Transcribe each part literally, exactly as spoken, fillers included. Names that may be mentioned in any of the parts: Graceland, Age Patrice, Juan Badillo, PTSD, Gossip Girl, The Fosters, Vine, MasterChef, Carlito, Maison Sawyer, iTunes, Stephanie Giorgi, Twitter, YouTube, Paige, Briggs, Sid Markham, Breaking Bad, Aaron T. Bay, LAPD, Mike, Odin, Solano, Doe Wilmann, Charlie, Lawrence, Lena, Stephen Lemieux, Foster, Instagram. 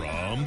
From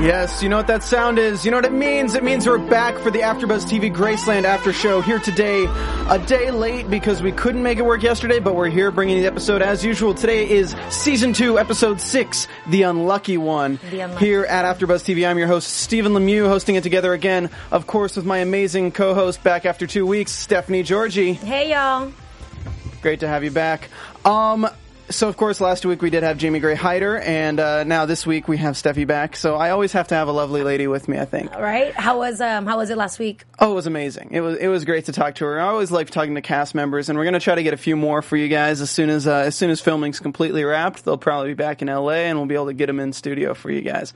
Yes, you know what that sound is. You know what it means. It means we're back for the AfterBuzz T V Graceland After Show here today. A day late because we couldn't make it work yesterday, but we're here bringing the episode as usual. Today is Season two, Episode six, The Unlucky One. The unlucky here at AfterBuzz T V. I'm your host, Stephen Lemieux, hosting it together again, of course, with my amazing co-host back after two weeks, Stephanie Giorgi. Hey, y'all. Great to have you back. Um, so, of course, last week we did have Jamie Gray Hider, and uh, now this week we have Steffi back. So I always have to have a lovely lady with me, I think. All right. How was um, how was it last week? Oh, it was amazing. It was it was great to talk to her. I always like talking to cast members, and we're going to try to get a few more for you guys as soon as uh, as soon as filming's completely wrapped. They'll probably be back in L A, and we'll be able to get them in studio for you guys.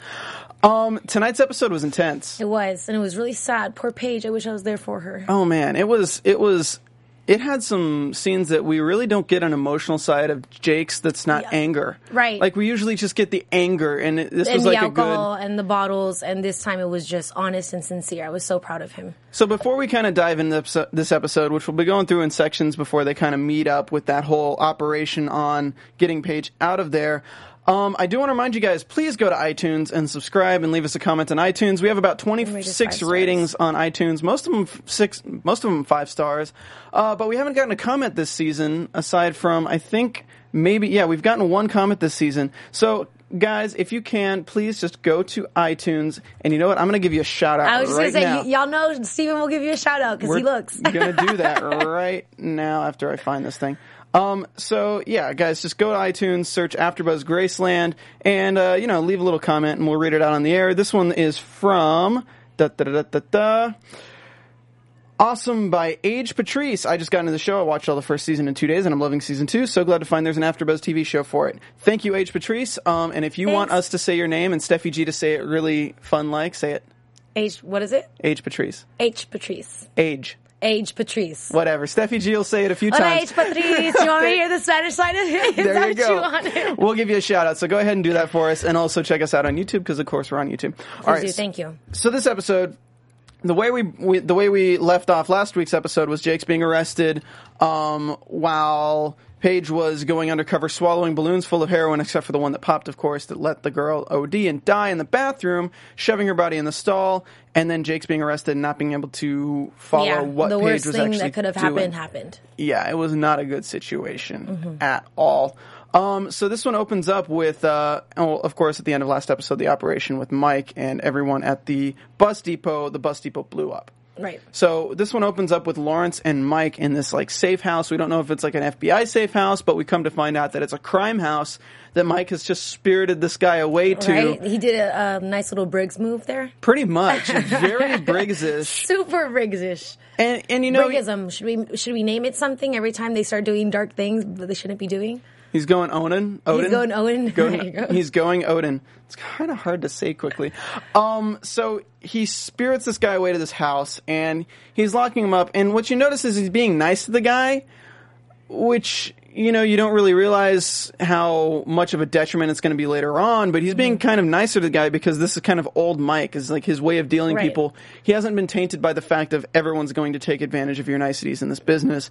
Um, tonight's episode was intense. It was, and it was really sad. Poor Paige. I wish I was there for her. Oh man, it was it was. It had some scenes that we really don't get an emotional side of Jakes that's not yeah. anger. Right. Like, we usually just get the anger, and it, this and was like a good... And the alcohol and the bottles, and this time it was just honest and sincere. I was so proud of him. So before we kind of dive into this episode, which we'll be going through in sections before they kind of meet up with that whole operation on getting Paige out of there... Um, I do want to remind you guys, please go to iTunes and subscribe and leave us a comment on iTunes. We have about twenty-six ratings on iTunes, most of them six, most of them five stars. Uh, but we haven't gotten a comment this season, aside from, I think, maybe, yeah, we've gotten one comment this season. So, guys, if you can, please just go to iTunes, and you know what? I'm going to give you a shout-out right now. I was just right going to say, y- y'all know Steven will give you a shout-out, because he looks. We're going to do that right now after I find this thing. Um, so, yeah, guys, just go to iTunes, search AfterBuzz Graceland, and, uh, you know, leave a little comment, and we'll read it out on the air. This one is from, da da da da da Awesome by Age Patrice. I just got into the show. I watched all the first season in two days, and I'm loving season two. So glad to find there's an AfterBuzz T V show for it. Thank you, Age Patrice. Um, and if you Thanks. want us to say your name and Steffi G to say it really fun-like, say it. Age, what is it? Age Patrice. Age Patrice. Age. Age Patrice. Whatever. Steffi G will say it a few Hola, times. Age Patrice. You want me to hear the Spanish side of it? Is there you go. You want it? We'll give you a shout out. So go ahead and do that for us. And also check us out on YouTube because, of course, we're on YouTube. Please All right. do. Thank you. So this episode, the way we, we the way we left off last week's episode was Jake's being arrested um, while Paige was going undercover swallowing balloons full of heroin, except for the one that popped, of course, that let the girl O D and die in the bathroom, shoving her body in the stall, and then Jake's being arrested and not being able to follow yeah, what Paige was actually doing. The worst thing that could have happened happened. Yeah, it was not a good situation mm-hmm. at all. Um, so this one opens up with, uh, oh, of course, at the end of last episode, the operation with Mike and everyone at the bus depot. The bus depot blew up. Right. So this one opens up with Lawrence and Mike in this like safe house. We don't know if it's like an F B I safe house, but we come to find out that it's a crime house that Mike has just spirited this guy away to. Right. He did a, a nice little Briggs move there. Pretty much. Very Briggs-ish. Super Briggs-ish. And, and you know. Briggism. Should we, should we name it something every time they start doing dark things that they shouldn't be doing? He's going Odin. Odin. He's going Odin. Going, go. He's going Odin. It's kind of hard to say quickly. Um, so he spirits this guy away to this house, and he's locking him up. And what you notice is he's being nice to the guy, which, you know, you don't really realize how much of a detriment it's going to be later on. But he's being mm-hmm. kind of nicer to the guy because this is kind of old Mike. It's like his way of dealing right. people. He hasn't been tainted by the fact of everyone's going to take advantage of your niceties in this business.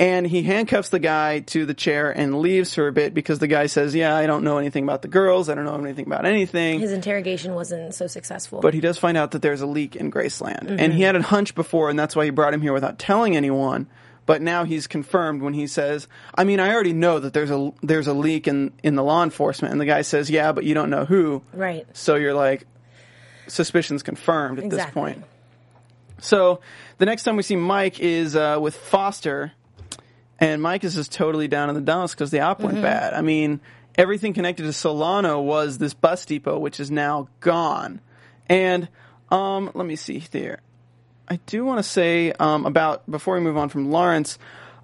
And he handcuffs the guy to the chair and leaves for a bit because the guy says, yeah, I don't know anything about the girls. I don't know anything about anything. His interrogation wasn't so successful. But he does find out that there's a leak in Graceland. Mm-hmm. And he had a hunch before, and that's why he brought him here without telling anyone. But now he's confirmed when he says, I mean, I already know that there's a there's a leak in, in the law enforcement. And the guy says, yeah, but you don't know who. Right. So you're like, suspicion's confirmed at exactly. this point. So the next time we see Mike is uh, with Foster. And Mike is just totally down in the dumps because the op went mm-hmm. bad. I mean, everything connected to Solano was this bus depot, which is now gone. And um, let me see there. I do want to say um, about, before we move on from Lawrence,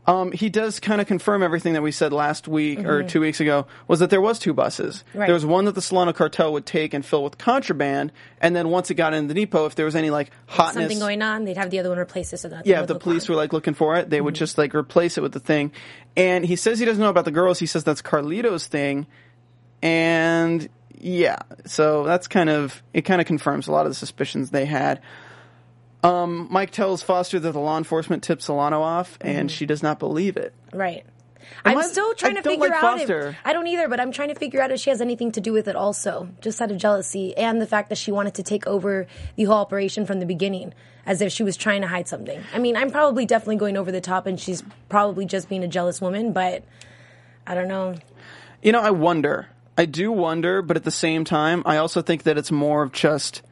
um, he does kind of confirm everything that we said last week mm-hmm. or two weeks ago, was that there was two buses. Right. There was one that the Solano cartel would take and fill with contraband, and then once it got into the depot, if there was any like hotness, something going on, they'd have the other one replace it. So that yeah, if the police on. were like looking for it, they mm-hmm. would just like replace it with the thing. And he says he doesn't know about the girls. He says that's Carlito's thing, and yeah, so that's kind of it. Kind of confirms a lot of the suspicions they had. Um, Mike tells Foster that the law enforcement tipped Solano off, and mm. she does not believe it. Right. I'm, I'm still trying I to figure like out Foster. if... I don't either, but I'm trying to figure out if she has anything to do with it also, just out of jealousy, and the fact that she wanted to take over the whole operation from the beginning, as if she was trying to hide something. I mean, I'm probably definitely going over the top, and she's probably just being a jealous woman, but I don't know. You know, I wonder. I do wonder, but at the same time, I also think that it's more of just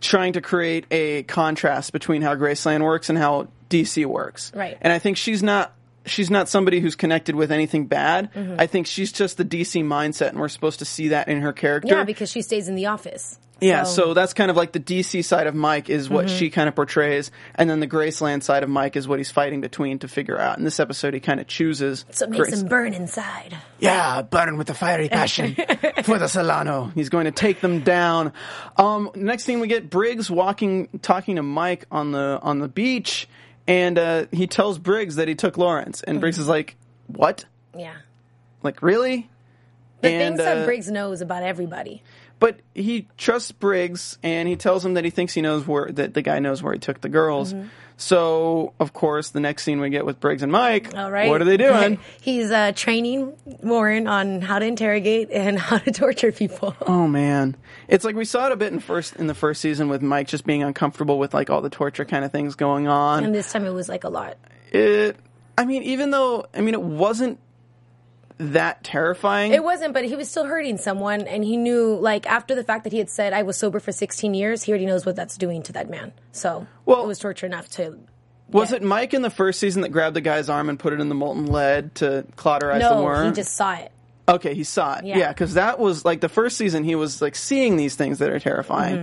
trying to create a contrast between how Graceland works and how D C works. Right. And I think she's not she's not somebody who's connected with anything bad. Mm-hmm. I think she's just the D C mindset, and we're supposed to see that in her character. Yeah, because she stays in the office. Yeah, so, so that's kind of like the D C side of Mike is what mm-hmm. she kind of portrays, and then the Graceland side of Mike is what he's fighting between to figure out. In this episode, he kind of chooses. So it makes Grace- him burn inside. Yeah, burn with the fiery passion for the Solano. He's going to take them down. Um, next thing we get, Briggs walking, talking to Mike on the on the beach, and uh, he tells Briggs that he took Lawrence, and mm-hmm. Briggs is like, "What? Yeah, like really?" The and, things uh, that Briggs knows about everybody. But he trusts Briggs, and he tells him that he thinks he knows where that the guy knows where he took the girls. Mm-hmm. So, of course, the next scene we get with Briggs and Mike. All right. What are they doing? He's uh, training Warren on how to interrogate and how to torture people. Oh man, it's like we saw it a bit in first in the first season with Mike just being uncomfortable with like all the torture kind of things going on. And this time it was like a lot. It. I mean, even though I mean it wasn't. That terrifying? It wasn't, but he was still hurting someone, and he knew, like, after the fact that he had said, I was sober for sixteen years, he already knows what that's doing to that man. So, well, it was torture enough to... Was yeah. it Mike in the first season that grabbed the guy's arm and put it in the molten lead to cauterize no, the worm? No, he just saw it. Okay, he saw it. Yeah, because yeah, that was, like, the first season, he was, like, seeing these things that are terrifying.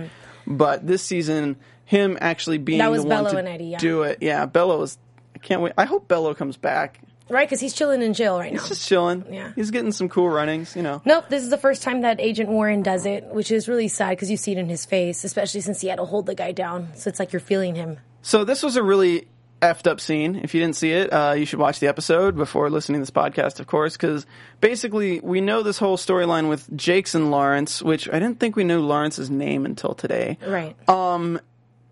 Mm-hmm. But this season, him actually being that was the Bello one to and Eddie, yeah. do it. Yeah, Bello was... I can't wait. I hope Bello comes back. Right, because he's chilling in jail right now. He's just chilling. Yeah. He's getting some cool runnings, you know. Nope, this is the first time that Agent Warren does it, which is really sad because you see it in his face, especially since he had to hold the guy down. So it's like you're feeling him. So this was a really effed up scene. If you didn't see it, uh, you should watch the episode before listening to this podcast, of course, because basically we know this whole storyline with Jakes and Lawrence, which I didn't think we knew Lawrence's name until today. Right. Um...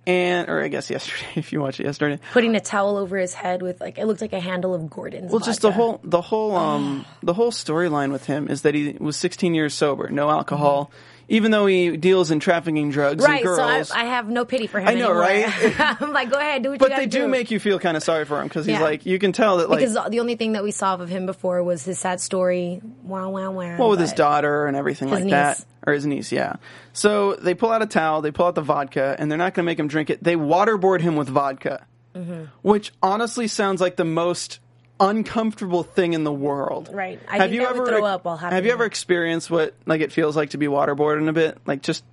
And, or I guess yesterday, if you watch it yesterday. Putting a towel over his head with, like, it looked like a handle of Gordon's Well, vodka. Just the whole, the whole, um, the whole storyline with him is that he was sixteen years sober, no alcohol, mm-hmm. even though he deals in trafficking drugs right, and girls. Right, so I, I have no pity for him I know, anymore. Right? I'm like, go ahead, do what but you gotta do. But they do make you feel kind of sorry for him, because he's yeah. like, you can tell that, like. Because the only thing that we saw of him before was his sad story, wow, wow, wow. Well, with his daughter and everything like niece. that. Or his niece, yeah. So they pull out a towel, they pull out the vodka, and they're not going to make him drink it. They waterboard him with vodka, mm-hmm. which honestly sounds like the most uncomfortable thing in the world. Right. I have think you I ever would throw up while having Have you ever experienced what like it feels like to be waterboarded in a bit? Like just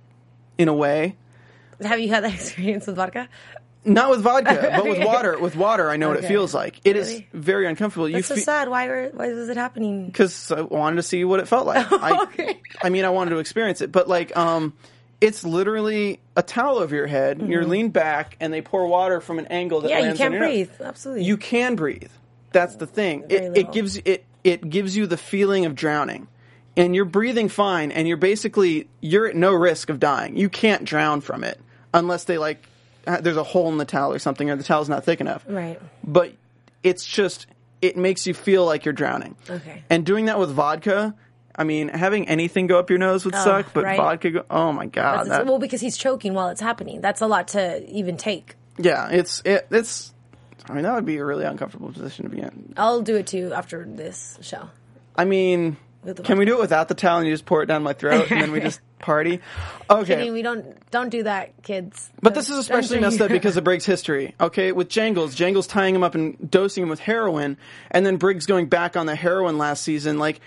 in a way? Have you had that experience with vodka? Not with vodka, but with water. With water, I know okay. what it feels like. It really? is very uncomfortable. That's you so fe- sad. Why were, why was it happening? Because I wanted to see what it felt like. I, okay. I mean, I wanted to experience it. But, like, um, it's literally a towel over your head. Mm-hmm. You're leaned back, and they pour water from an angle that yeah, lands on your nose. Yeah, you can't breathe. Absolutely. You can breathe. That's the thing. It, it gives it it gives you the feeling of drowning. And you're breathing fine, and you're basically, you're at no risk of dying. You can't drown from it unless they, like... There's a hole in the towel or something, or the towel's not thick enough. Right. But it's just, it makes you feel like you're drowning. Okay. And doing that with vodka, I mean, having anything go up your nose would oh, suck, but right? vodka, go, oh my God. That, well, because he's choking while it's happening. That's a lot to even take. Yeah, it's, it, it's, I mean, that would be a really uncomfortable position to be in. I'll do it too after this show. I mean... Can we do it without the towel and you just pour it down my throat and then we just party? Okay. Kidding, we don't don't do that, kids. But this is especially messed up because of Briggs' history. Okay, with Jangles, Jangles tying him up and dosing him with heroin, and then Briggs going back on the heroin last season. Like,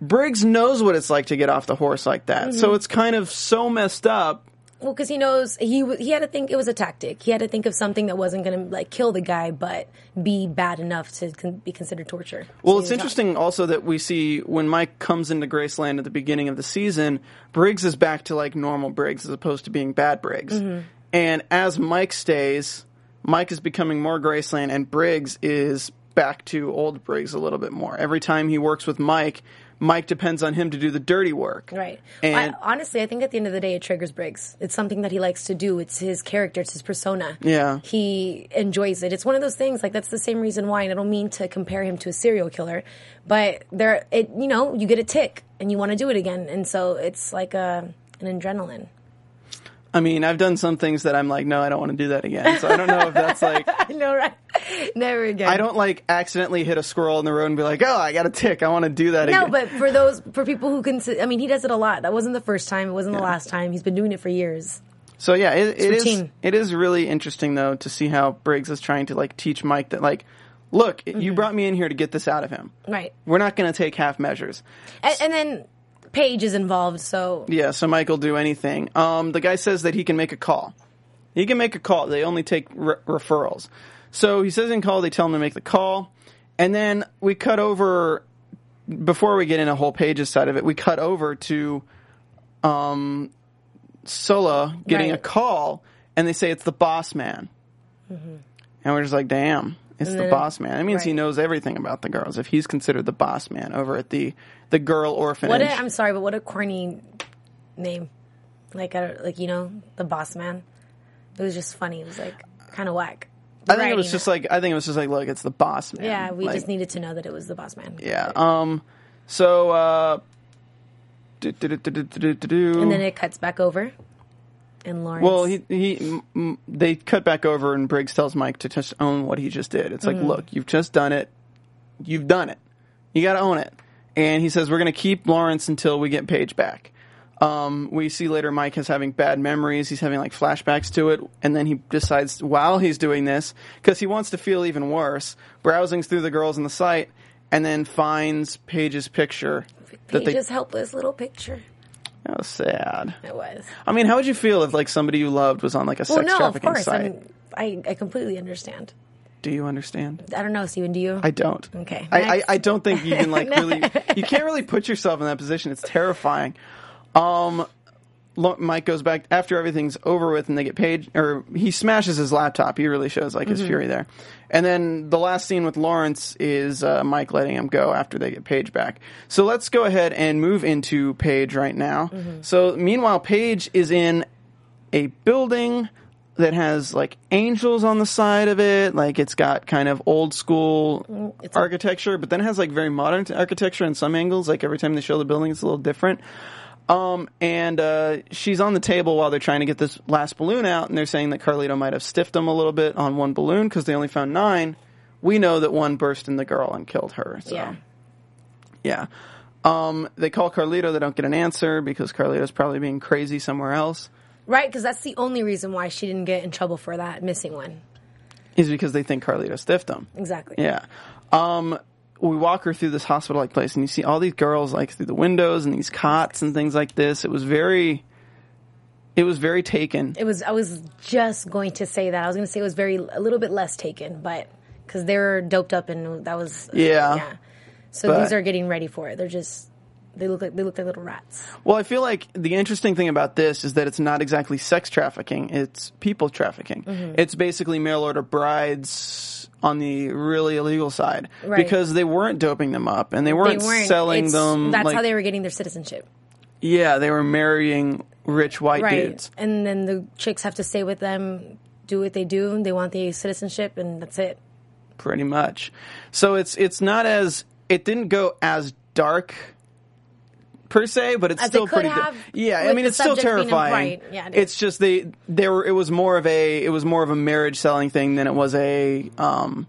Briggs knows what it's like to get off the horse like that. Mm-hmm. So it's kind of so messed up. Well, because he knows he he had to think it was a tactic. He had to think of something that wasn't going to like kill the guy, but be bad enough to con- be considered torture. Well, so it's interesting talking. Also that we see when Mike comes into Graceland at the beginning of the season, Briggs is back to like normal Briggs as opposed to being bad Briggs. Mm-hmm. And as Mike stays, Mike is becoming more Graceland, and Briggs is back to old Briggs a little bit more. Every time he works with Mike. Mike depends on him to do the dirty work. Right. And I, honestly, I think at the end of the day, it triggers Briggs. It's something that he likes to do. It's his character. It's his persona. Yeah. He enjoys it. It's one of those things, like, that's the same reason why, and I don't mean to compare him to a serial killer, but there, it, you know, you get a tick, and you want to do it again, and so it's like a, an adrenaline. I mean, I've done some things that I'm like, no, I don't want to do that again. So I don't know if that's like... I know, right? Never again. I don't like accidentally hit a squirrel in the road and be like, oh, I got a tick. I want to do that no, again. No, but for those, for people who can... I mean, he does it a lot. That wasn't the first time. It wasn't yeah. the last time. He's been doing it for years. So yeah, it, it is it is really interesting, though, to see how Briggs is trying to like teach Mike that like, look, mm-hmm. you brought me in here to get this out of him. Right. We're not going to take half measures. And, and then... Paige is involved, so... Yeah, so Mike will do anything. Um, the guy says that he can make a call. He can make a call. They only take re- referrals. So he says he can call. They tell him to make the call. And then we cut over... Before we get into whole Paige's side of it, we cut over to um, Sola getting right. a call, and they say it's the boss man. Mm-hmm. And we're just like, damn, it's mm-hmm. the boss man. That means right. he knows everything about the girls. If he's considered the boss man over at the... The girl orphanage. What a, I'm sorry, but what a corny name. Like, a, like you know, the boss man. It was just funny. It was like kind of whack. The I think it was just like I think it was just like look, it's the boss man. Yeah, we like, just needed to know that it was the boss man. Yeah. Um. So. Uh, do, do, do, do, do, do. And then it cuts back over. And Lawrence. Well, he he m- they cut back over, and Briggs tells Mike to just own what he just did. It's like, mm-hmm. look, you've just done it. You've done it. You got to own it. And he says, we're going to keep Lawrence until we get Paige back. Um, we see later Mike is having bad memories. He's having, like, flashbacks to it. And then he decides, while he's doing this, because he wants to feel even worse, browsing through the girls on the site, and then finds Paige's picture. Paige's they... helpless little picture. That was sad. It was. I mean, how would you feel if, like, somebody you loved was on, like, a well, sex no, trafficking site? Well, no, of course. I, I completely understand. Do you understand? I don't know, Stephen. Do you? I don't. Okay. I, I, I don't think you can like really. You can't really put yourself in that position. It's terrifying. Um, Mike goes back after everything's over with, and they get paid. Or he smashes his laptop. He really shows like his mm-hmm. fury there. And then the last scene with Lawrence is uh, Mike letting him go after they get Paige back. So let's go ahead and move into Paige right now. Mm-hmm. So meanwhile, Paige is in a building that has, like, angels on the side of it. Like, it's got kind of old-school it's architecture, but then it has, like, very modern t- architecture in some angles. Like, every time they show the building, it's a little different. Um, and uh, she's on the table while they're trying to get this last balloon out, and they're saying that Carlito might have stiffed him a little bit on one balloon because they only found nine. We know that one burst in the girl and killed her. So, yeah. yeah. Um, they call Carlito. They don't get an answer because Carlito's probably being crazy somewhere else. Right, because that's the only reason why she didn't get in trouble for that missing one. Is because they think Carlito stiffed them. Exactly. Yeah. Um, we walk her through this hospital-like place, and you see all these girls, like, through the windows and these cots and things like this. It was very... It was very taken. It was... I was just going to say that. I was going to say it was very... A little bit less taken, but... Because they were doped up, and that was... Yeah. Uh, yeah. So but, these are getting ready for it. They're just... They look like they look like little rats. Well, I feel like the interesting thing about this is that it's not exactly sex trafficking; it's people trafficking. Mm-hmm. It's basically mail order brides on the really illegal side, right. because they weren't doping them up and they weren't, they weren't selling it's, them. That's like, how they were getting their citizenship. Yeah, they were marrying rich white right. dudes, and then the chicks have to stay with them, do what they do, and they want the citizenship, and that's it. Pretty much. So it's it's not as it didn't go as dark. Per se, but it's As still pretty. Have, yeah, I mean, it's still terrifying. Yeah, it it's just they there were. It was more of a it was more of a marriage selling thing than it was a um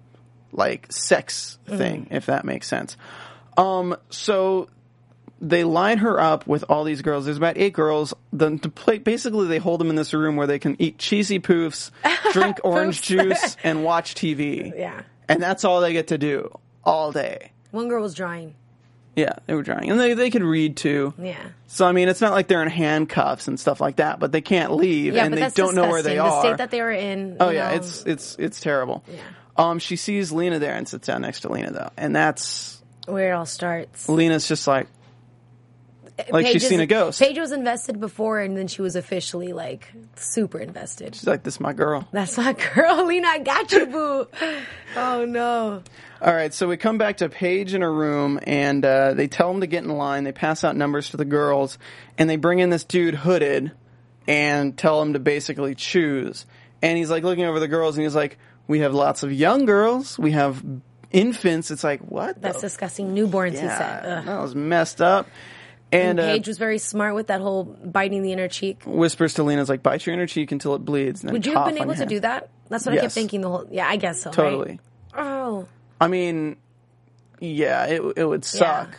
like sex mm-hmm. thing, if that makes sense. Um, so they line her up with all these girls. There's about eight girls. Then to play, basically they hold them in this room where they can eat cheesy poofs, drink orange juice, and watch T V. Yeah, and that's all they get to do all day. One girl was drawing. Yeah, they were drawing. And they, they could read, too. Yeah. So, I mean, it's not like they're in handcuffs and stuff like that, but they can't leave, yeah, and they don't disgusting. know where they are. The state that they were in. Oh, yeah, know. it's it's it's terrible. Yeah. Um, she sees Lena there and sits down next to Lena, though. And that's... where it all starts. Lena's just like... Like Paige she's is, seen a ghost. Paige was invested before, and then she was officially, like, super invested. She's like, this is my girl. That's my girl, Lena. I got you, boo. Oh, no. All right, so we come back to Paige in her room, and uh, they tell them to get in line. They pass out numbers to the girls, and they bring in this dude hooded and tell him to basically choose. And he's, like, looking over the girls, and he's like, we have lots of young girls. We have infants. It's like, what? That's the- disgusting. Newborns, yeah, he said. Ugh. That was messed up. And, and Paige uh, was very smart with that whole biting the inner cheek. Whispers to Lena's like, bite your inner cheek until it bleeds. And then would you have been able to do that? That's what yes. I kept thinking the whole... Yeah, I guess so, totally. Right? Oh. I mean, yeah, it it would suck. Yeah.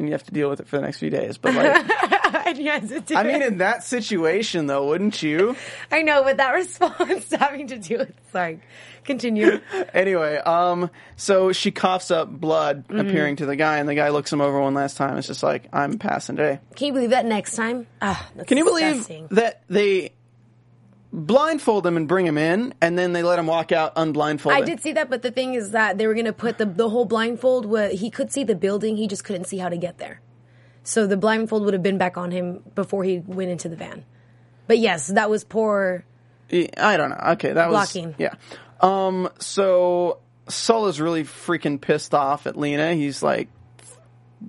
And you have to deal with it for the next few days. But like, yes, it did. I mean, in that situation, though, wouldn't you? I know, but that response having to do with... Sorry. Continue. Anyway, um, so she coughs up blood mm-hmm. appearing to the guy, and the guy looks him over one last time. It's just like, I'm passing today. Can you believe that next time? Ugh, that's Can you disgusting. believe that they blindfold him and bring him in, and then they let him walk out unblindfolded? I did see that, but the thing is that they were going to put the, the whole blindfold, where he could see the building, he just couldn't see how to get there. So the blindfold would have been back on him before he went into the van. But yes, that was poor... I don't know. Okay, that blocking. was... Yeah. Um, so, Sol is really freaking pissed off at Lena. He's, like,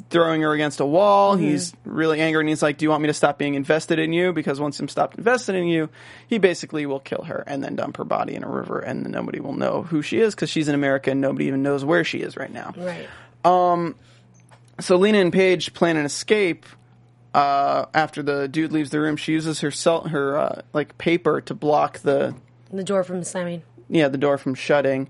throwing her against a wall. Mm-hmm. He's really angry, and he's like, do you want me to stop being invested in you? Because once I'm stopped invested in you, he basically will kill her and then dump her body in a river, and then nobody will know who she is, because she's in America, and nobody even knows where she is right now. Right. Um, so Lena and Paige plan an escape. Uh, after the dude leaves the room, she uses her, cell, her uh, like, paper to block the... The door from slamming. Yeah, the door from shutting.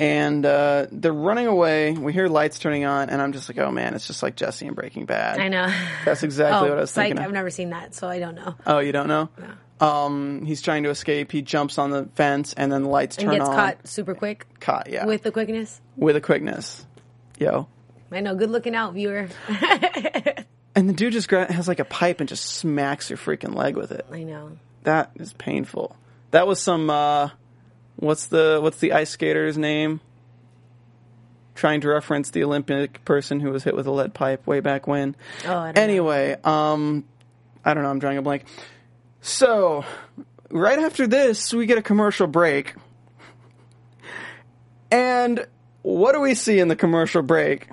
And uh, they're running away. We hear lights turning on, and I'm just like, oh, man, it's just like Jesse in Breaking Bad. I know. That's exactly oh, what I was psych, thinking. Of. I've never seen that, so I don't know. Oh, you don't know? No. Um, he's trying to escape. He jumps on the fence, and then the lights turn on. And gets on. caught super quick? Caught, yeah. With the quickness? With a quickness. Yo. I know. Good looking out, viewer. And the dude just gra- has, like, a pipe and just smacks your freaking leg with it. I know. That is painful. That was some... Uh, What's the what's the ice skater's name? Trying to reference the Olympic person who was hit with a lead pipe way back when. Oh, I don't anyway, know. um, I don't know. I'm drawing a blank. So, right after this, we get a commercial break. And what do we see in the commercial break?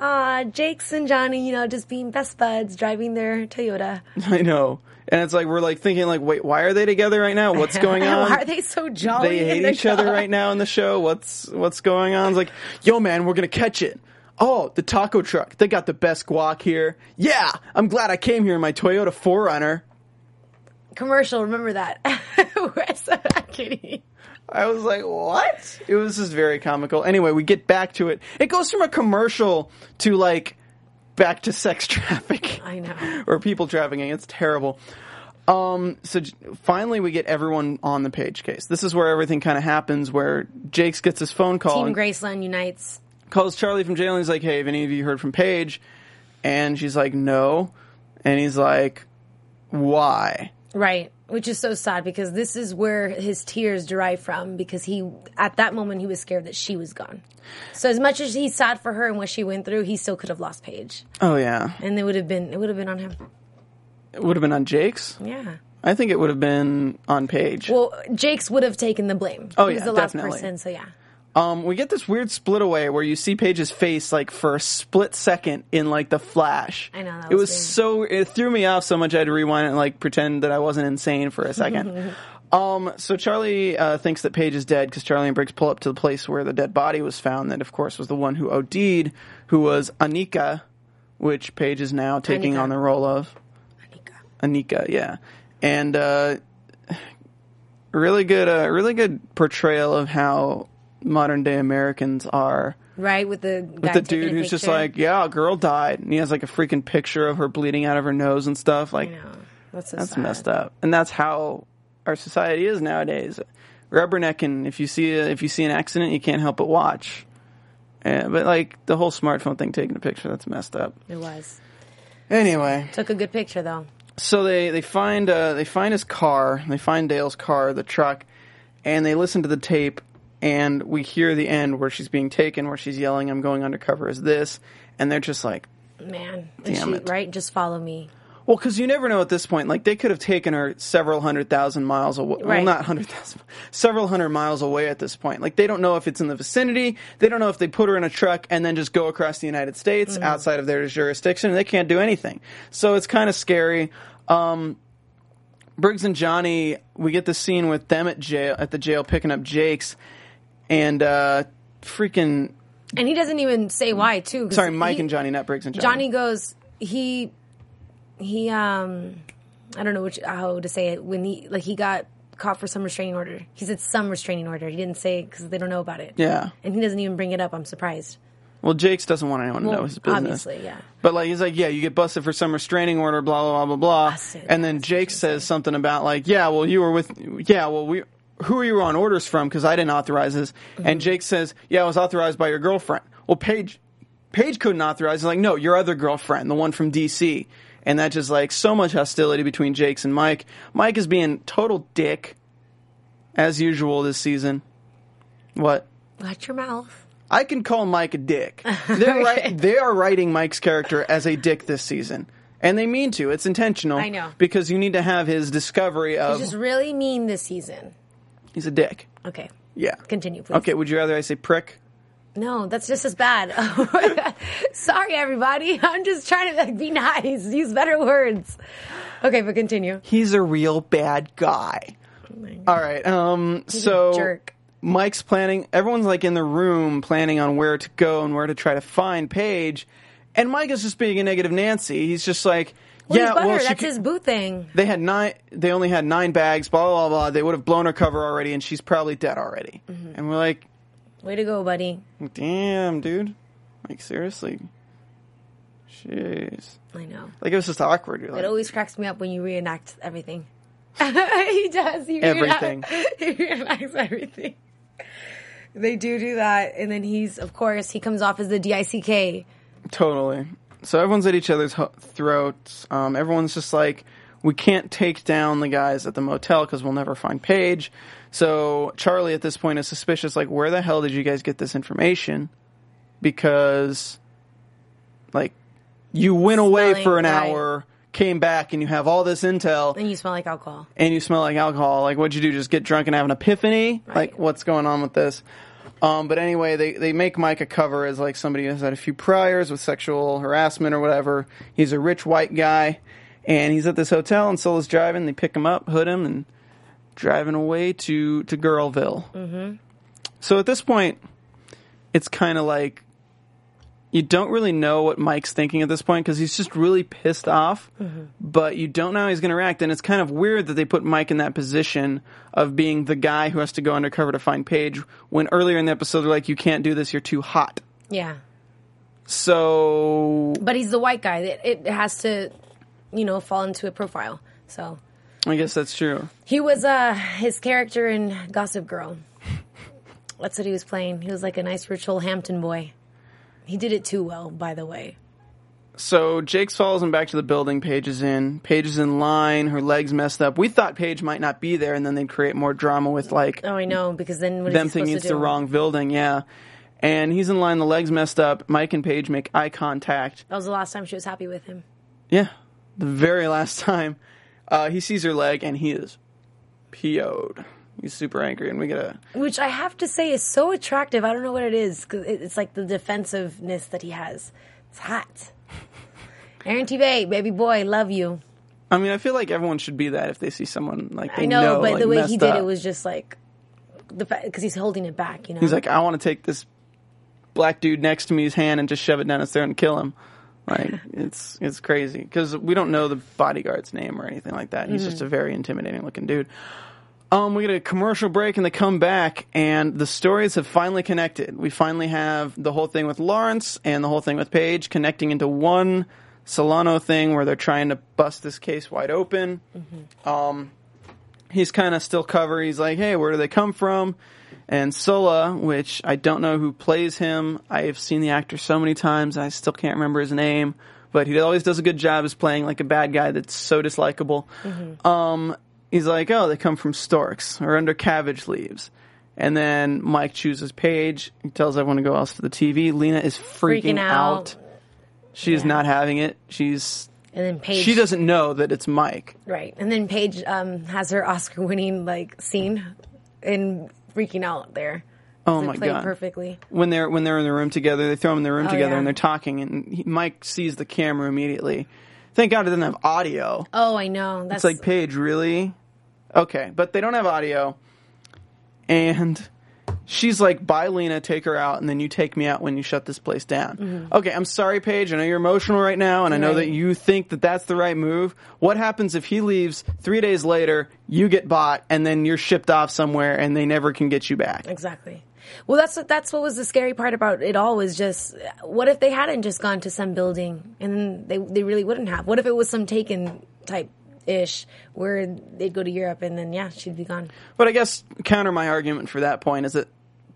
Ah, uh, Jakes and Johnny, you know, just being best buds, driving their Toyota. I know. And it's like, we're like thinking like, wait, why are they together right now? What's going on? Why are they so jolly? They hate each other right now in the show. What's, what's going on? It's like, yo man, we're going to catch it. Oh, the taco truck. They got the best guac here. Yeah. I'm glad I came here in my Toyota four runner. Commercial. Remember that. I was like, what? It was just very comical. Anyway, we get back to it. It goes from a commercial to like, back to sex trafficking. I know. Or people trafficking. It's terrible. Um, so j- finally we get everyone on the Paige case. This is where everything kind of happens, where Jakes gets his phone call. Team Graceland unites. Calls Charlie from jail and he's like, hey, have any of you heard from Paige? And she's like, no. And he's like, why? Right. Which is so sad because this is where his tears derive from, because he, at that moment, he was scared that she was gone. So as much as he's sad for her and what she went through, he still could have lost Paige. Oh, yeah. And it would have been, it would have been on him. It would have been on Jakes? Yeah. I think it would have been on Paige. Well, Jakes would have taken the blame. Oh, yeah, definitely. He was the last person, so yeah. Um, we get this weird split away where you see Paige's face, like, for a split second in, like, the flash. I know, that was It was weird. so... It threw me off so much I had to rewind it and, like, pretend that I wasn't insane for a second. um, so Charlie uh, thinks that Paige is dead because Charlie and Briggs pull up to the place where the dead body was found. That, of course, was the one who O D'd, who was Anika, which Paige is now taking Anika. on the role of. Anika. Anika, yeah. And, uh... Really good, uh, really good portrayal of how... modern day Americans are. Right, with the guy with the dude who's picture. just like, yeah, a girl died, and he has like a freaking picture of her bleeding out of her nose and stuff. Like, I know. That's, so that's messed up. And that's how our society is nowadays. Rubbernecking. If you see a, if you see an accident, you can't help but watch. And, but like the whole smartphone thing, taking a picture, that's messed up. It was. Anyway, took a good picture though. So they they find uh, they find his car. They find Dale's car, the truck, and they listen to the tape. And we hear the end where she's being taken, where she's yelling, "I'm going undercover as this," and they're just like, "Man, damn it, right? Just follow me." Well, because you never know at this point. Like they could have taken her several hundred thousand miles away. Right. Well, not hundred thousand, several hundred miles away at this point. Like they don't know if it's in the vicinity. They don't know if they put her in a truck and then just go across the United States mm-hmm. outside of their jurisdiction. They can't do anything. So it's kind of scary. Um, Briggs and Johnny, we get the scene with them at jail at the jail picking up Jakes. And uh, freaking... And he doesn't even say why, too. Sorry, Mike he, and Johnny, not Briggs and Johnny. Johnny goes, he... He, um... I don't know which, how to say it. When he... Like, he got caught for some restraining order. He said some restraining order. He didn't say because they don't know about it. Yeah. And he doesn't even bring it up. I'm surprised. Well, Jakes doesn't want anyone well, to know his business. Obviously, yeah. But, like, he's like, yeah, you get busted for some restraining order, blah, blah, blah, blah, blah. And then Jakes says something about, like, yeah, well, you were with... Yeah, well, we... Who are you on orders from? Because I didn't authorize this. Mm-hmm. And Jake says, yeah, I was authorized by your girlfriend. Well, Paige, Paige couldn't authorize. He's like, no, your other girlfriend, the one from D C. And that just like so much hostility between Jakes and Mike. Mike is being total dick, as usual this season. What? Watch your mouth. I can call Mike a dick. They're right, they are writing Mike's character as a dick this season. And they mean to. It's intentional. I know. Because you need to have his discovery of... He's just really mean this season. He's a dick. Okay. Yeah. Continue, please. Okay, would you rather I say prick? No, that's just as bad. Sorry, everybody. I'm just trying to like, be nice. Use better words. Okay, but continue. He's a real bad guy. Oh all right. Um, He's so a jerk. Mike's planning. Everyone's like in the room planning on where to go and where to try to find Paige. And Mike is just being a negative Nancy. He's just like... Well, yeah, well, that's could, his boo thing. They had nine. They only had nine bags. Blah blah blah. They would have blown her cover already, and she's probably dead already. Mm-hmm. And we're like, way to go, buddy. Damn, dude. Like seriously. Jeez. I know. Like it was just awkward. You're it like, always cracks me up when you reenact everything. He does. He everything. Reenact, he reenacts everything. They do do that, and then he's of course he comes off as the dick. Totally. So everyone's at each other's throats. Um, everyone's just like, we can't take down the guys at the motel because we'll never find Paige. So Charlie at this point is suspicious, like, where the hell did you guys get this information? Because, like, you went Smelling, away for an right. hour, came back, and you have all this intel. And you smell like alcohol. And you smell like alcohol. Like, what'd you do? Just get drunk and have an epiphany? Right. Like, what's going on with this? Um, but anyway, they, they make Mike a cover as, like, somebody who has had a few priors with sexual harassment or whatever. He's a rich white guy, and he's at this hotel, and Sol is driving. They pick him up, hood him, and driving away to, to Girlville. Mm-hmm. So at this point, it's kind of like you don't really know what Mike's thinking at this point because he's just really pissed off, mm-hmm. but you don't know how he's going to react. And it's kind of weird that they put Mike in that position of being the guy who has to go undercover to find Paige when earlier in the episode they're like, you can't do this, you're too hot. Yeah. So... But he's the white guy. It, it has to, you know, fall into a profile. So... I guess that's true. He was uh, his character in Gossip Girl. That's what he was playing. He was like a nice, rich old Hampton boy. He did it too well, by the way. So Jake follows him back to the building. Paige is in. Paige is in line. Her leg's messed up. We thought Paige might not be there, and then they'd create more drama with, like... Oh, I know, because then what is he supposed to do? Them thinking it's the wrong building, yeah. And he's in line. The leg's messed up. Mike and Paige make eye contact. That was the last time she was happy with him. Yeah, the very last time. Uh, he sees her leg, and he is P O'd. He's super angry, and we get a... Which I have to say is so attractive. I don't know what it is, because it's like the defensiveness that he has. It's hot. Aaron T. Bay, baby boy, love you. I mean, I feel like everyone should be that if they see someone, like, they know, I know, know but like, the way he did up. It was just, like... Because he's holding it back, you know? He's like, I want to take this black dude next to me's hand and just shove it down his throat and kill him. Like, it's it's crazy. Because we don't know the bodyguard's name or anything like that. He's mm-hmm. just a very intimidating-looking dude. Um, we get a commercial break and they come back and the stories have finally connected. We finally have the whole thing with Lawrence and the whole thing with Paige connecting into one Solano thing where they're trying to bust this case wide open. Mm-hmm. Um, he's kind of still covered. He's like, hey, where do they come from? And Sola, which I don't know who plays him. I have seen the actor so many times, I still can't remember his name. But he always does a good job as playing like a bad guy that's so dislikable. Mm-hmm. Um, he's like, oh, they come from storks or under cabbage leaves. And then Mike chooses Paige. He tells everyone to go else to the T V. Lena is freaking, freaking out. out. She is yeah. not having it. She's... And then Paige, she doesn't know that it's Mike. Right. And then Paige um, has her Oscar-winning like scene in freaking out there. Oh my god! Perfectly. When they're when they're in the room together, they throw them in the room oh, together yeah. and they're talking, and he, Mike sees the camera immediately. Thank God it doesn't have audio. Oh, I know. That's... It's like, Paige, really? Okay, but they don't have audio, and she's like, bye, Lena, take her out, and then you take me out when you shut this place down. Mm-hmm. Okay, I'm sorry, Paige. I know you're emotional right now, and right. I know that you think that that's the right move. What happens if he leaves three days later, you get bought, and then you're shipped off somewhere, and they never can get you back? Exactly. Well, that's what, that's what was the scary part about it all, was just, what if they hadn't just gone to some building, and they they really wouldn't have? What if it was some Taken type ish, where they'd go to Europe and then, yeah, she'd be gone. But I guess counter my argument for that point is that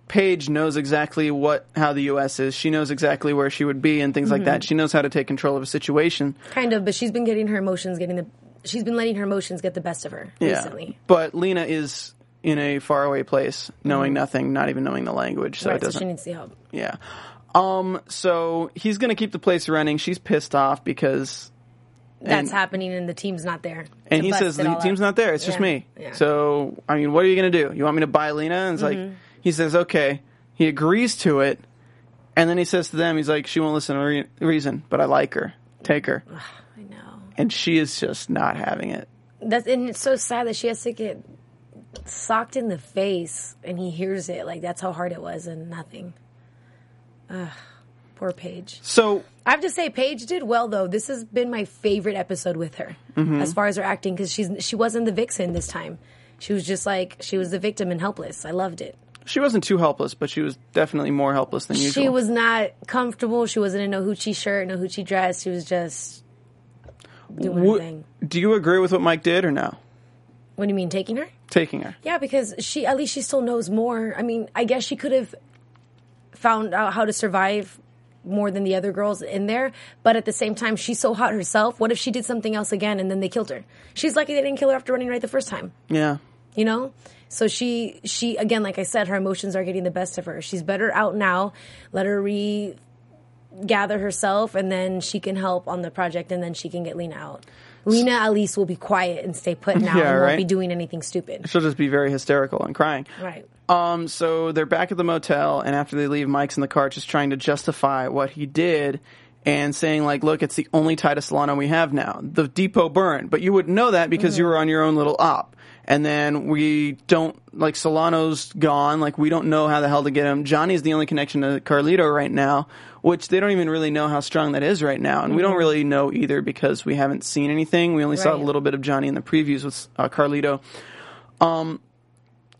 Paige knows exactly what how the U S is. She knows exactly where she would be and things mm-hmm. like that. She knows how to take control of a situation. Kind of, but she's been getting her emotions, getting the she's been letting her emotions get the best of her yeah. recently. But Lena is in a faraway place, knowing mm-hmm. nothing, not even knowing the language, so right, it doesn't. So she needs the help. Yeah. Um. So he's going to keep the place running. She's pissed off because. That's and, happening and the team's not there. And he says, the team's up. not there. It's yeah. just me. Yeah. So, I mean, what are you going to do? You want me to buy Lena? And it's mm-hmm. like, he says, okay. He agrees to it. And then he says to them, he's like, she won't listen to re- reason, but I like her. Take her. Ugh, I know. And she is just not having it. That's And it's so sad that she has to get socked in the face and he hears it. Like, that's how hard it was and nothing. Ugh. Poor Paige. So I have to say, Paige did well though. This has been my favorite episode with her, mm-hmm. as far as her acting, because she's she wasn't the vixen this time. She was just like she was the victim and helpless. I loved it. She wasn't too helpless, but she was definitely more helpless than usual. She was not comfortable. She wasn't in a hoochie shirt, no hoochie dress. She was just doing w- her thing. Do you agree with what Mike did or no? What do you mean, taking her? Taking her. Yeah, because she at least she still knows more. I mean, I guess she could have found out how to survive more than the other girls in there, but at the same time, she's so hot herself. What if she did something else again and then they killed her? She's lucky they didn't kill her after running right the first time. Yeah. You know? So she, she again, like I said, her emotions are getting the best of her. She's better out now. Let her regather herself, and then she can help on the project, and then she can get Lena out. Lena at least will be quiet and stay put now yeah, and won't right? be doing anything stupid. She'll just be very hysterical and crying. Right. Um, so they're back at the motel, and after they leave, Mike's in the car just trying to justify what he did and saying, like, look, it's the only tie to Solano we have now. The depot burned, but you wouldn't know that because mm-hmm. you were on your own little op. And then we don't, like, Solano's gone. Like, we don't know how the hell to get him. Johnny's the only connection to Carlito right now, which they don't even really know how strong that is right now. And mm-hmm. we don't really know either because we haven't seen anything. We only right. saw a little bit of Johnny in the previews with uh, Carlito. Um,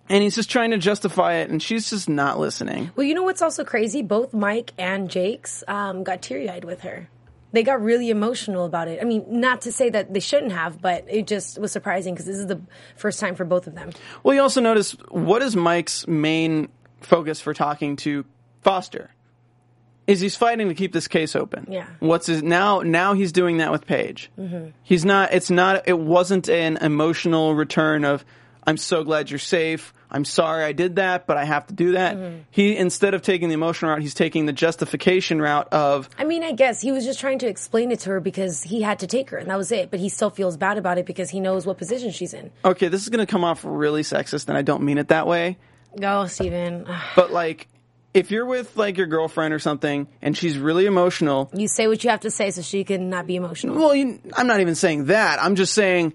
and he's just trying to justify it, and she's just not listening. Well, you know what's also crazy? Both Mike and Jakes um, got teary-eyed with her. They got really emotional about it. I mean, not to say that they shouldn't have, but it just was surprising because this is the first time for both of them. Well, you also notice, what is Mike's main focus for talking to Foster? Is he's fighting to keep this case open. Yeah. What's his, now, now he's doing that with Paige. Mm-hmm. He's not, it's not, it wasn't an emotional return of, I'm so glad you're safe. I'm sorry I did that, but I have to do that. Mm-hmm. He, instead of taking the emotional route, he's taking the justification route of... I mean, I guess he was just trying to explain it to her because he had to take her, and that was it. But he still feels bad about it because he knows what position she's in. Okay, this is going to come off really sexist, and I don't mean it that way. No, Steven. But, like, if you're with, like, your girlfriend or something, and she's really emotional... You say what you have to say so she can not be emotional. Well, you, I'm not even saying that. I'm just saying...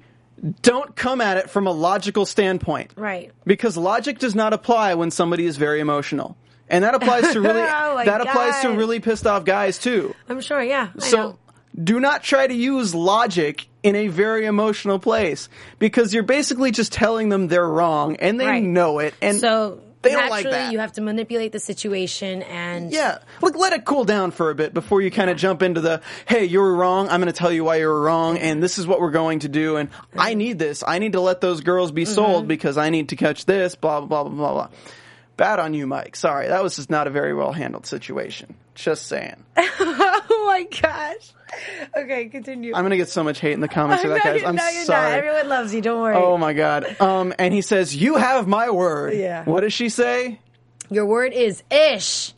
Don't come at it from a logical standpoint. Right. Because logic does not apply when somebody is very emotional. And that applies to really oh my that God. applies to really pissed off guys too. I'm sure, yeah. I so know. Do not try to use logic in a very emotional place because you're basically just telling them they're wrong and they right. know it and so they don't like that. You have to manipulate the situation and yeah, look, let it cool down for a bit before you kind of yeah. jump into the hey, you were wrong. I'm going to tell you why you were wrong, and this is what we're going to do. And mm-hmm. I need this. I need to let those girls be mm-hmm. sold because I need to catch this. Blah blah blah blah blah. Bad on you, Mike. Sorry, that was just not a very well-handled situation. Just saying. Oh, my gosh. Okay, continue. I'm going to get so much hate in the comments for that, guys. I'm sorry. No, you're not. Everyone loves you. Don't worry. Oh, my God. Um, and he says, you have my word. Yeah. What does she say? Your word is ish.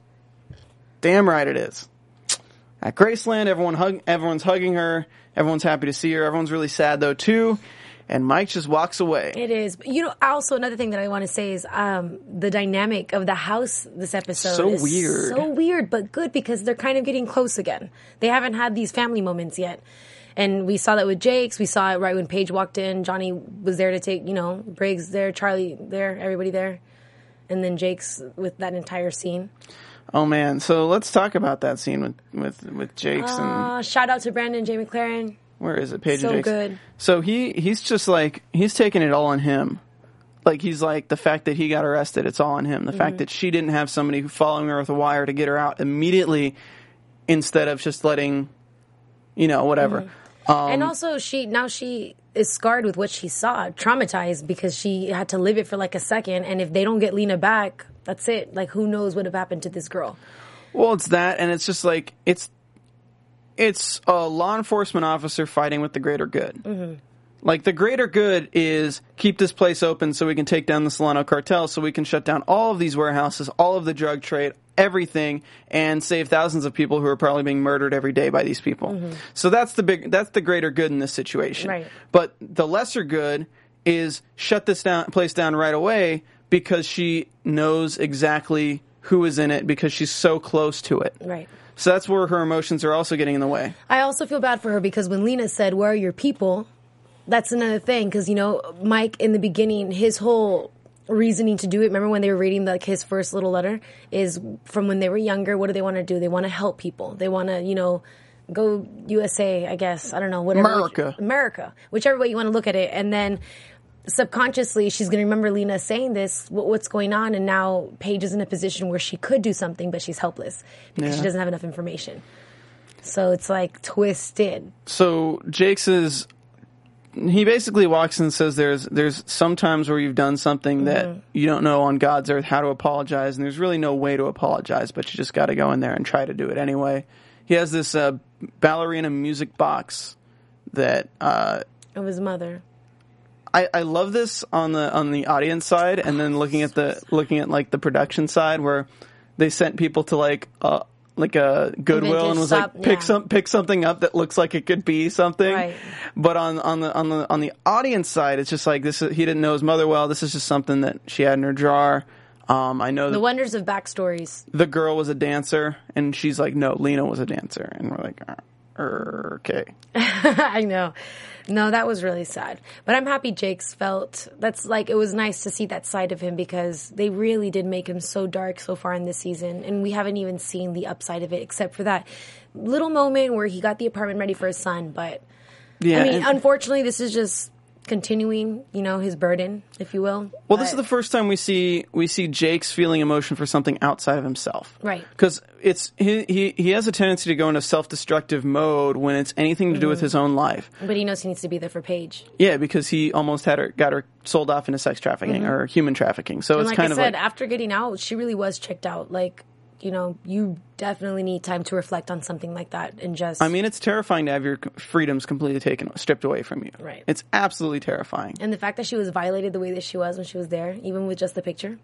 Damn right it is. At Graceland, everyone hug- everyone's hugging her. Everyone's happy to see her. Everyone's really sad, though, too. And Mike just walks away. It is. You know, also another thing that I want to say is um, the dynamic of the house this episode so is weird. So weird, but good because they're kind of getting close again. They haven't had these family moments yet. And we saw that with Jakes. We saw it right when Paige walked in. Johnny was there to take, you know, Briggs there, Charlie there, everybody there. And then Jakes with that entire scene. Oh, man. So let's talk about that scene with, with, with Jakes. Uh, and shout out to Brandon J. McLaren. Where is it? Paige so and Jakes. Good. So he, he's just like, he's taking it all on him. Like, he's like, the fact that he got arrested, it's all on him. The mm-hmm. fact that she didn't have somebody following her with a wire to get her out immediately instead of just letting, you know, whatever. Mm-hmm. Um, and also, she now she is scarred with what she saw, traumatized because she had to live it for like a second. And if they don't get Lena back, that's it. Like, who knows what would have happened to this girl? Well, it's that. And it's just like, it's. It's a law enforcement officer fighting with the greater good. Mm-hmm. Like, the greater good is keep this place open so we can take down the Solano cartel, so we can shut down all of these warehouses, all of the drug trade, everything, and save thousands of people who are probably being murdered every day by these people. Mm-hmm. So that's the big, that's the greater good in this situation. Right. But the lesser good is shut this down, place down right away because she knows exactly who is in it because she's so close to it. Right. So that's where her emotions are also getting in the way. I also feel bad for her because when Lena said, where are your people? That's another thing. Because, you know, Mike, in the beginning, his whole reasoning to do it, remember when they were reading like his first little letter, is from when they were younger, what do they want to do? They want to help people. They want to, you know, go U S A, I guess. I don't know. Whatever. America. America. Whichever way you want to look at it. And then subconsciously, she's going to remember Lena saying this, what, what's going on, and now Paige is in a position where she could do something, but she's helpless because yeah. she doesn't have enough information. So it's like twisted. So Jakes is, he basically walks in and says there's there's some times where you've done something that mm-hmm. you don't know on God's earth how to apologize, and there's really no way to apologize, but you just got to go in there and try to do it anyway. He has this uh, ballerina music box that... Uh, of his mother. I, I love this on the on the audience side, and then looking at the looking at like the production side, where they sent people to like uh, like a Goodwill and was stop, like pick yeah. some pick something up that looks like it could be something. Right. But on, on the on the on the audience side, it's just like this. He didn't know his mother well. This is just something that she had in her drawer. Um, I know the wonders of backstories. The girl was a dancer, and she's like, no, Lena was a dancer, and we're like. Argh. Okay. I know. No, that was really sad. But I'm happy Jakes felt that's like it was nice to see that side of him because they really did make him so dark so far in this season. And we haven't even seen the upside of it except for that little moment where he got the apartment ready for his son. But yeah, I mean, unfortunately, this is just continuing, you know, his burden, if you will. Well, but this is the first time we see we see Jakes feeling emotion for something outside of himself. Right. Because it's he, he he has a tendency to go into self-destructive mode when it's anything to do mm. with his own life. But he knows he needs to be there for Paige. Yeah, because he almost had her got her sold off into sex trafficking mm-hmm. or human trafficking. So and it's like kind I of said, like after getting out, she really was checked out. Like, you know, you definitely need time to reflect on something like that and just... I mean, it's terrifying to have your freedoms completely taken, stripped away from you. Right. It's absolutely terrifying. And the fact that she was violated the way that she was when she was there, even with just the picture.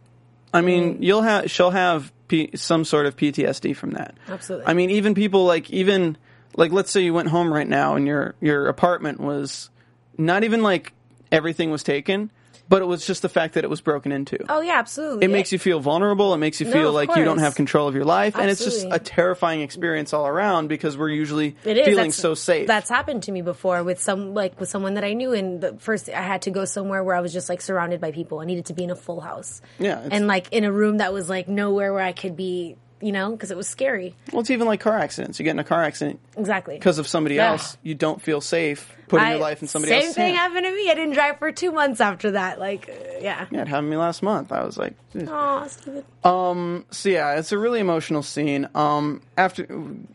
I mean, mm-hmm. you'll have, she'll have P- some sort of P T S D from that. Absolutely. I mean, even people like, even, like, let's say you went home right now and your, your apartment was not even like everything was taken, but it was just the fact that it was broken into. Oh, yeah, absolutely. It makes you feel vulnerable. It makes you feel no, like course. You don't have control of your life. Absolutely. And it's just a terrifying experience all around because we're usually it is. feeling that's, so safe. That's happened to me before with some like with someone that I knew. And the first I had to go somewhere where I was just like surrounded by people. I needed to be in a full house. Yeah. And like in a room that was like nowhere where I could be, you know, because it was scary. Well, it's even like car accidents. You get in a car accident. Exactly. Because of somebody yeah. else, you don't feel safe. Putting I, your life in somebody else's hands. Same thing happened to me. I didn't drive for two months after that. Like, uh, yeah. Yeah, it happened to me last month. I was like, oh, stupid. Um, so yeah, it's a really emotional scene. Um, after,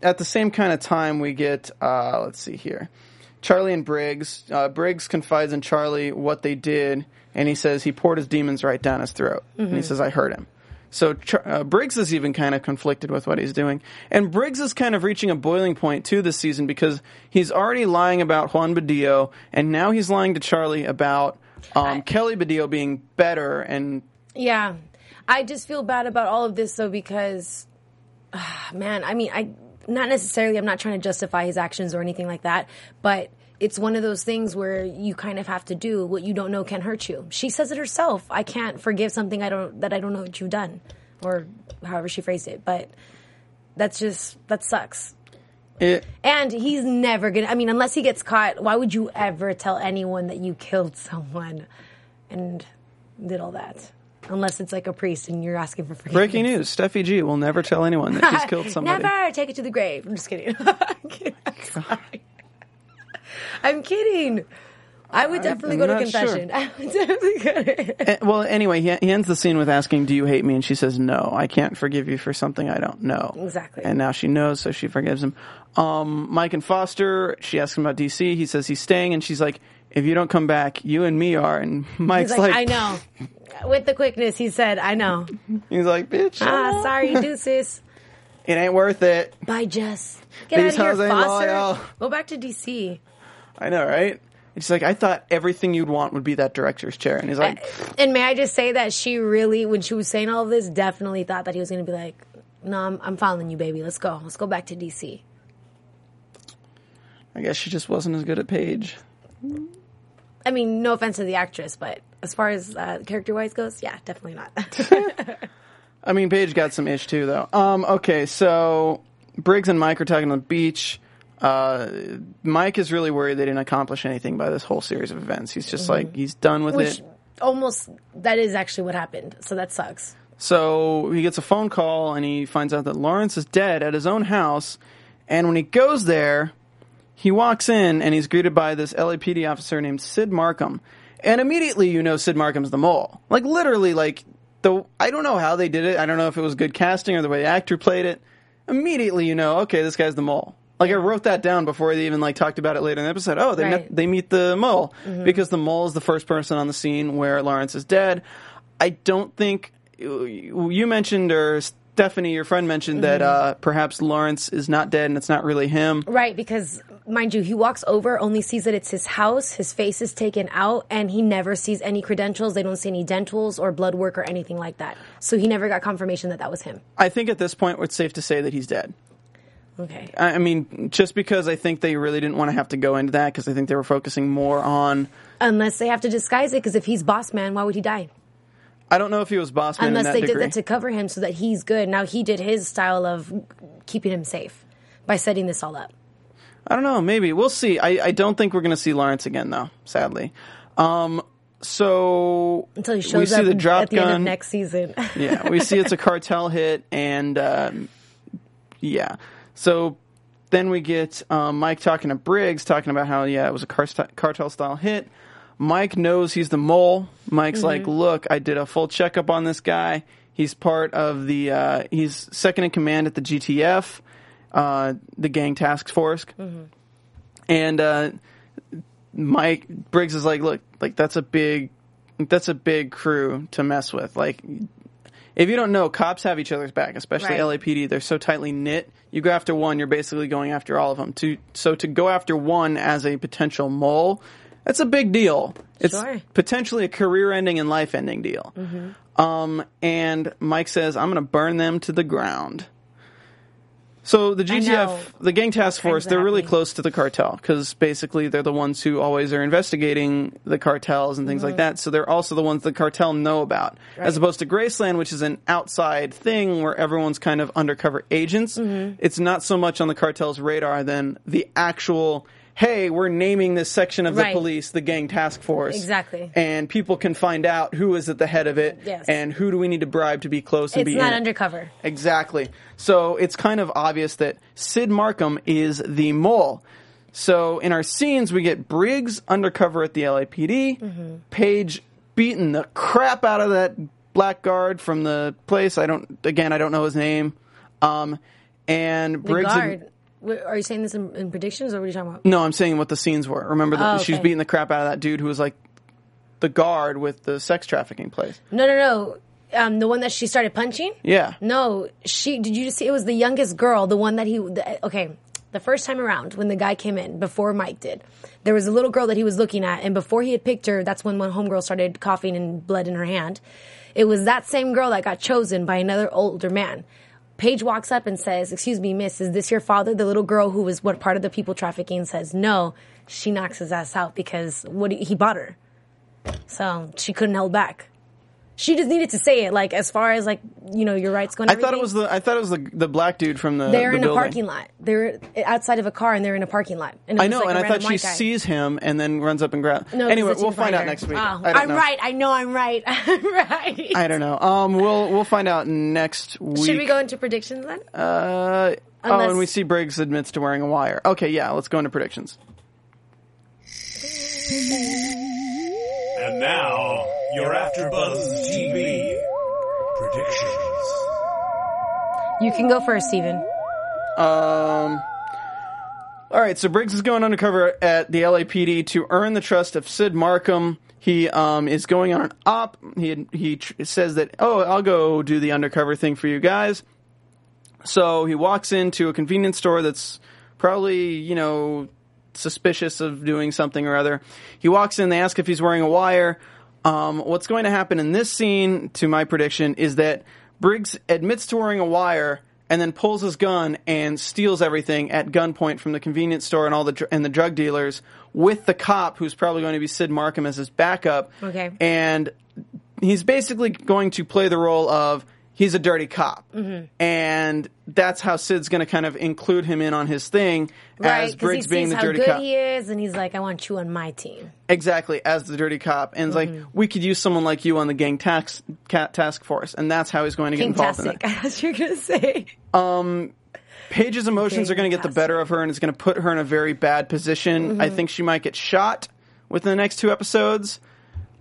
at the same kind of time, we get, uh, let's see here, Charlie and Briggs. Uh, Briggs confides in Charlie what they did, and he says he poured his demons right down his throat. Mm-hmm. And he says, I hurt him. So uh, Briggs is even kind of conflicted with what he's doing. And Briggs is kind of reaching a boiling point too this season because he's already lying about Juan Badillo, and now he's lying to Charlie about um, I, Kelly Badillo being better. And yeah, I just feel bad about all of this though because, uh, man, I mean, I not necessarily, I'm not trying to justify his actions or anything like that, but it's one of those things where you kind of have to do what you don't know can hurt you. She says it herself. I can't forgive something I don't that I don't know what you've done, or however she phrased it. But that's just that sucks. It, and he's never gonna. I mean, unless he gets caught, why would you ever tell anyone that you killed someone and did all that? Unless it's like a priest and you're asking for forgiveness. Breaking news. Steffi G will never tell anyone that she's killed somebody. Never. Take it to the grave. I'm just kidding. I'm kidding. I'm I'm kidding. I would definitely go to confession. Sure. I would definitely go to it. Well, anyway, he, he ends the scene with asking, do you hate me? And she says, no, I can't forgive you for something I don't know. Exactly. And now she knows, so she forgives him. Um, Mike and Foster, she asks him about D C. He says he's staying, and she's like, if you don't come back, you and me are. And Mike's he's like, like, I know. With the quickness, he said, I know. He's like, bitch. Ah, sorry, deuces. It ain't worth it. Bye, Jess. Get These out of here, Foster. Loyal. Go back to D C I know, right? It's like, I thought everything you'd want would be that director's chair. And he's like... Uh, and may I just say that she really, when she was saying all of this, definitely thought that he was going to be like, no, I'm, I'm following you, baby. Let's go. Let's go back to D C. I guess she just wasn't as good at Paige. I mean, no offense to the actress, but as far as uh, character-wise goes, yeah, definitely not. I mean, Paige got some ish, too, though. Um, okay, so Briggs and Mike are talking on the beach. Uh, Mike is really worried they didn't accomplish anything by this whole series of events. He's just mm-hmm. like, he's done with Which, it. Almost, that is actually what happened. So that sucks. So he gets a phone call and he finds out that Lawrence is dead at his own house. And when he goes there, he walks in and he's greeted by this L A P D officer named Sid Markham. And immediately you know Sid Markham's the mole. Like literally, like, the I don't know how they did it. I don't know if it was good casting or the way the actor played it. Immediately you know, okay, this guy's the mole. Like, I wrote that down before they even, like, talked about it later in the episode. Oh, they right. met, they meet the mole. Mm-hmm. Because the mole is the first person on the scene where Lawrence is dead. I don't think... You mentioned, or Stephanie, your friend, mentioned mm-hmm. that uh, perhaps Lawrence is not dead and it's not really him. Right, because, mind you, he walks over, only sees that it's his house, his face is taken out, and he never sees any credentials. They don't see any dentals or blood work or anything like that. So he never got confirmation that that was him. I think at this point it's safe to say that he's dead. Okay. I mean, just because I think they really didn't want to have to go into that because I think they were focusing more on... Unless they have to disguise it because if he's boss man, why would he die? I don't know if he was boss man Unless in that they degree. Did that to cover him so that he's good. Now he did his style of keeping him safe by setting this all up. I don't know. Maybe. We'll see. I, I don't think we're going to see Lawrence again, though, sadly. Um... So until he shows we see up the drop at the gun. End of next season. Yeah, we see it's a cartel hit, and um, yeah. So then we get um, Mike talking to Briggs, talking about how yeah it was a car- cartel-style hit. Mike knows he's the mole. Mike's mm-hmm. like, look, I did a full checkup on this guy. He's part of the. Uh, he's second in command at the G T F, uh, the Gang Task Force, mm-hmm. and. Uh, Mike Briggs is like, look, like that's a big, that's a big crew to mess with. Like, if you don't know, cops have each other's back, especially right. L A P D. They're so tightly knit. You go after one, you're basically going after all of them. To so to go after one as a potential mole, that's a big deal. It's sure. potentially a career-ending and life-ending deal. Mm-hmm. Um, and Mike says, "I'm going to burn them to the ground." So the G T F, the Gang Task Force, exactly. they're really close to the cartel because basically they're the ones who always are investigating the cartels and things mm-hmm. like that. So they're also the ones the cartel know about. Right. As opposed to Graceland, which is an outside thing where everyone's kind of undercover agents. Mm-hmm. It's not so much on the cartel's radar than the actual, hey, we're naming this section of right. the police the Gang Task Force. Exactly. And people can find out who is at the head of it yes. and who do we need to bribe to be close and it's be It's not in undercover. It. Exactly. So it's kind of obvious that Sid Markham is the mole. So in our scenes, we get Briggs undercover at the L A P D, mm-hmm. Paige beating the crap out of that blackguard from the place. I don't, again, I don't know his name. Um, and Briggs. The guard. Ad- are you saying this in, in predictions or what are you talking about? No, I'm saying what the scenes were. Remember, the, oh, okay. she's beating the crap out of that dude who was like the guard with the sex trafficking place. No, no, no. Um, the one that she started punching? Yeah. No, she. Did you just see? It was the youngest girl, the one that he. The, okay, the first time around when the guy came in before Mike did, there was a little girl that he was looking at, and before he had picked her, that's when one homegirl started coughing and blood in her hand. It was that same girl that got chosen by another older man. Paige walks up and says, "Excuse me, miss, is this your father?" The little girl who was what part of the people trafficking says, "No." She knocks his ass out because what he bought her, so she couldn't hold back. She just needed to say it, like, as far as, like, you know, your rights going. I thought it was the I thought it was the the black dude from the. They're the in building. a parking lot. They're outside of a car, and they're in a parking lot. And I know, like, and I thought she guy. sees him and then runs up and grabs. No, anyway, we'll find out next week. Oh. I don't I'm know. right. I know I'm right. I'm right. I don't know. Um, we'll we'll find out next week. Should we go into predictions then? Uh, Unless... oh, and we see Briggs admits to wearing a wire. Okay, yeah, let's go into predictions. And now. Your AfterBuzz T V predictions. You can go first, Stephen. Um. All right. So Briggs is going undercover at the L A P D to earn the trust of Sid Markham. He um is going on an op. He he tr- says that oh I'll go do the undercover thing for you guys. So he walks into a convenience store that's probably you know suspicious of doing something or other. He walks in. They ask if he's wearing a wire. Um, what's going to happen in this scene, to my prediction, is that Briggs admits to wearing a wire and then pulls his gun and steals everything at gunpoint from the convenience store and all the and the drug dealers with the cop, who's probably going to be Sid Markham, as his backup. Okay. And he's basically going to play the role of he's a dirty cop. Mm-hmm. And that's how Sid's going to kind of include him in on his thing, right, as Briggs being the dirty cop. Right, because he sees how good he is, and he's like, I want you on my team. Exactly, as the dirty cop. And mm-hmm. it's like, we could use someone like you on the Gang Tax, Task Force. And that's how he's going to get involved in that. I thought you were going to say. Um, Paige's emotions Gang-tastic. are going to get the better of her, and it's going to put her in a very bad position. Mm-hmm. I think she might get shot within the next two episodes.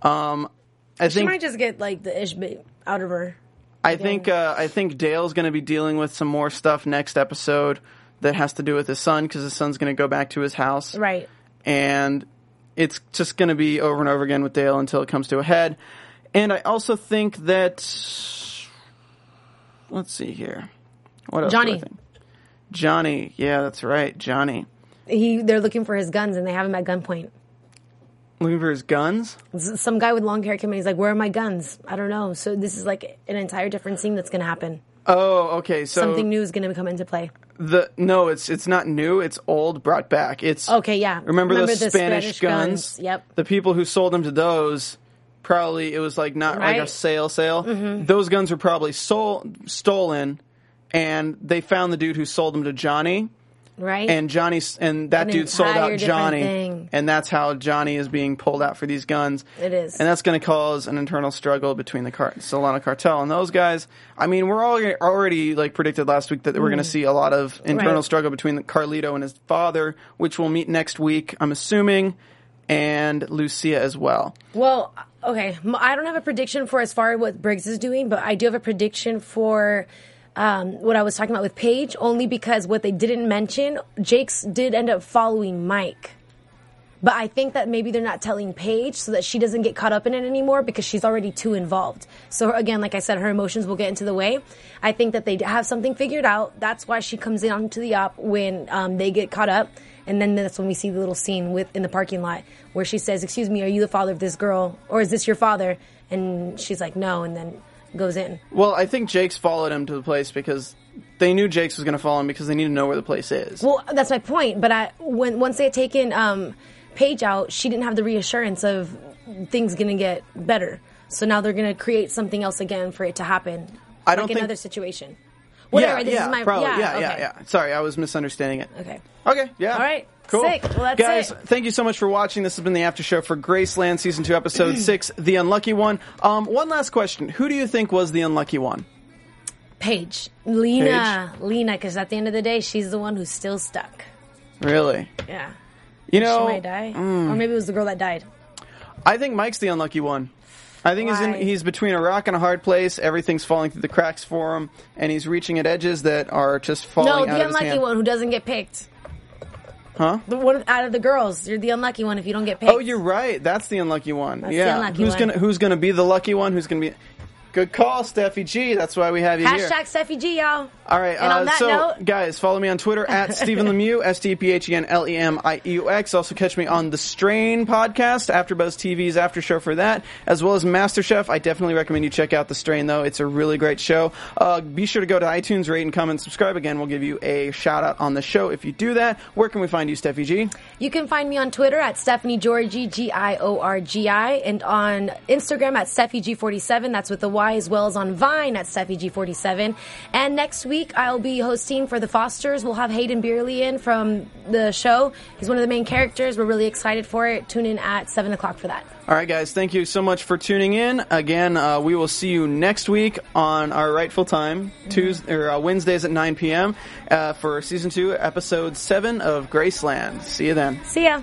Um, I She think, might just get, like, the ish bit out of her. I think uh, I think Dale's going to be dealing with some more stuff next episode that has to do with his son, because his son's going to go back to his house. Right. And it's just going to be over and over again with Dale until it comes to a head. And I also think that... Let's see here. What else Johnny. do I think? Johnny. Yeah, that's right. Johnny. He. They're looking for his guns, and they have him at gunpoint. Looking for his guns? Some guy with long hair came in. He's like, where are my guns? I don't know. So this is like an entire different scene that's going to happen. Oh, okay. So something new is going to come into play. The No, it's it's not new. It's old, brought back. It's Okay, yeah. Remember, remember those the Spanish, Spanish guns? guns? Yep. The people who sold them to those, probably it was like not right? like a sale sale. Mm-hmm. Those guns were probably sold, stolen, and they found the dude who sold them to Johnny. Right. And Johnny and that An dude sold out Johnny, thing. and that's how Johnny is being pulled out for these guns. It is, and that's going to cause an internal struggle between the car- Solano cartel and those guys. I mean, we're all already like predicted last week that we're mm. going to see a lot of internal right. struggle between the Carlito and his father, which we'll meet next week, I'm assuming, and Lucia as well. Well, okay, I don't have a prediction for as far as what Briggs is doing, but I do have a prediction for. Um, what I was talking about with Paige, only because what they didn't mention, Jakes did end up following Mike. But I think that maybe they're not telling Paige so that she doesn't get caught up in it anymore, because she's already too involved. So again, like I said, her emotions will get into the way. I think that they have something figured out. That's why she comes in to the op when um, they get caught up. And then that's when we see the little scene with in the parking lot where she says, excuse me, are you the father of this girl? Or is this your father? And she's like, no. And then... goes in. Well, I think Jakes followed him to the place because they knew Jakes was going to follow him, because they need to know where the place is. Well, that's my point. But I, when once they had taken um, Paige out, she didn't have the reassurance of things going to get better. So now they're going to create something else again for it to happen. I don't like think... another situation. Whatever. Yeah, this yeah, is my problem. Yeah, yeah, okay. yeah, yeah. Sorry, I was misunderstanding it. Okay. Okay. Yeah. All right. Cool. Sick. Well, that's Guys, it. thank you so much for watching. This has been the After Show for Graceland Season two, Episode six, The Unlucky One. Um, one last question. Who do you think was the unlucky one? Paige. Lena. Paige? Lena, because at the end of the day, she's the one who's still stuck. Really? Yeah. You know... she might die. Mm. Or maybe it was the girl that died. I think Mike's the unlucky one. I think he's, in, he's between a rock and a hard place. Everything's falling through the cracks for him, and he's reaching at edges that are just falling no, out of his hand. No, the unlucky one who doesn't get picked. Huh? The one out of the girls. You're the unlucky one if you don't get picked. Oh, you're right. That's the unlucky one. That's yeah. the unlucky who's one. Gonna, who's going to be the lucky one? Who's going to be... Good call, Steffi G. That's why we have you Hashtag here. Hashtag Steffi G, y'all. All right. And uh, on that so, note, guys, follow me on Twitter at Stephen Lemieux, S T E P H E N L E M I E U X. Also catch me on The Strain podcast, AfterBuzz T V's after show for that, as well as MasterChef. I definitely recommend you check out The Strain, though. It's a really great show. Uh, be sure to go to iTunes, rate, and comment, subscribe. Again, we'll give you a shout-out on the show if you do that. Where can we find you, Steffi G? You can find me on Twitter at Stephanie Giorgi, G I O R G I, and on Instagram at Steffi G forty-seven. That's with the Y, as well as on Vine at Steffi G forty-seven. And next week, I'll be hosting for the Fosters. We'll have Hayden Beerley in from the show. He's one of the main characters. We're really excited for it. Tune in at seven o'clock for that. All right, guys. Thank you so much for tuning in. Again, uh, we will see you next week on our rightful time, Tuesday, or, uh, Wednesdays at nine p.m. Uh, for Season two, Episode seven of Graceland. See you then. See ya.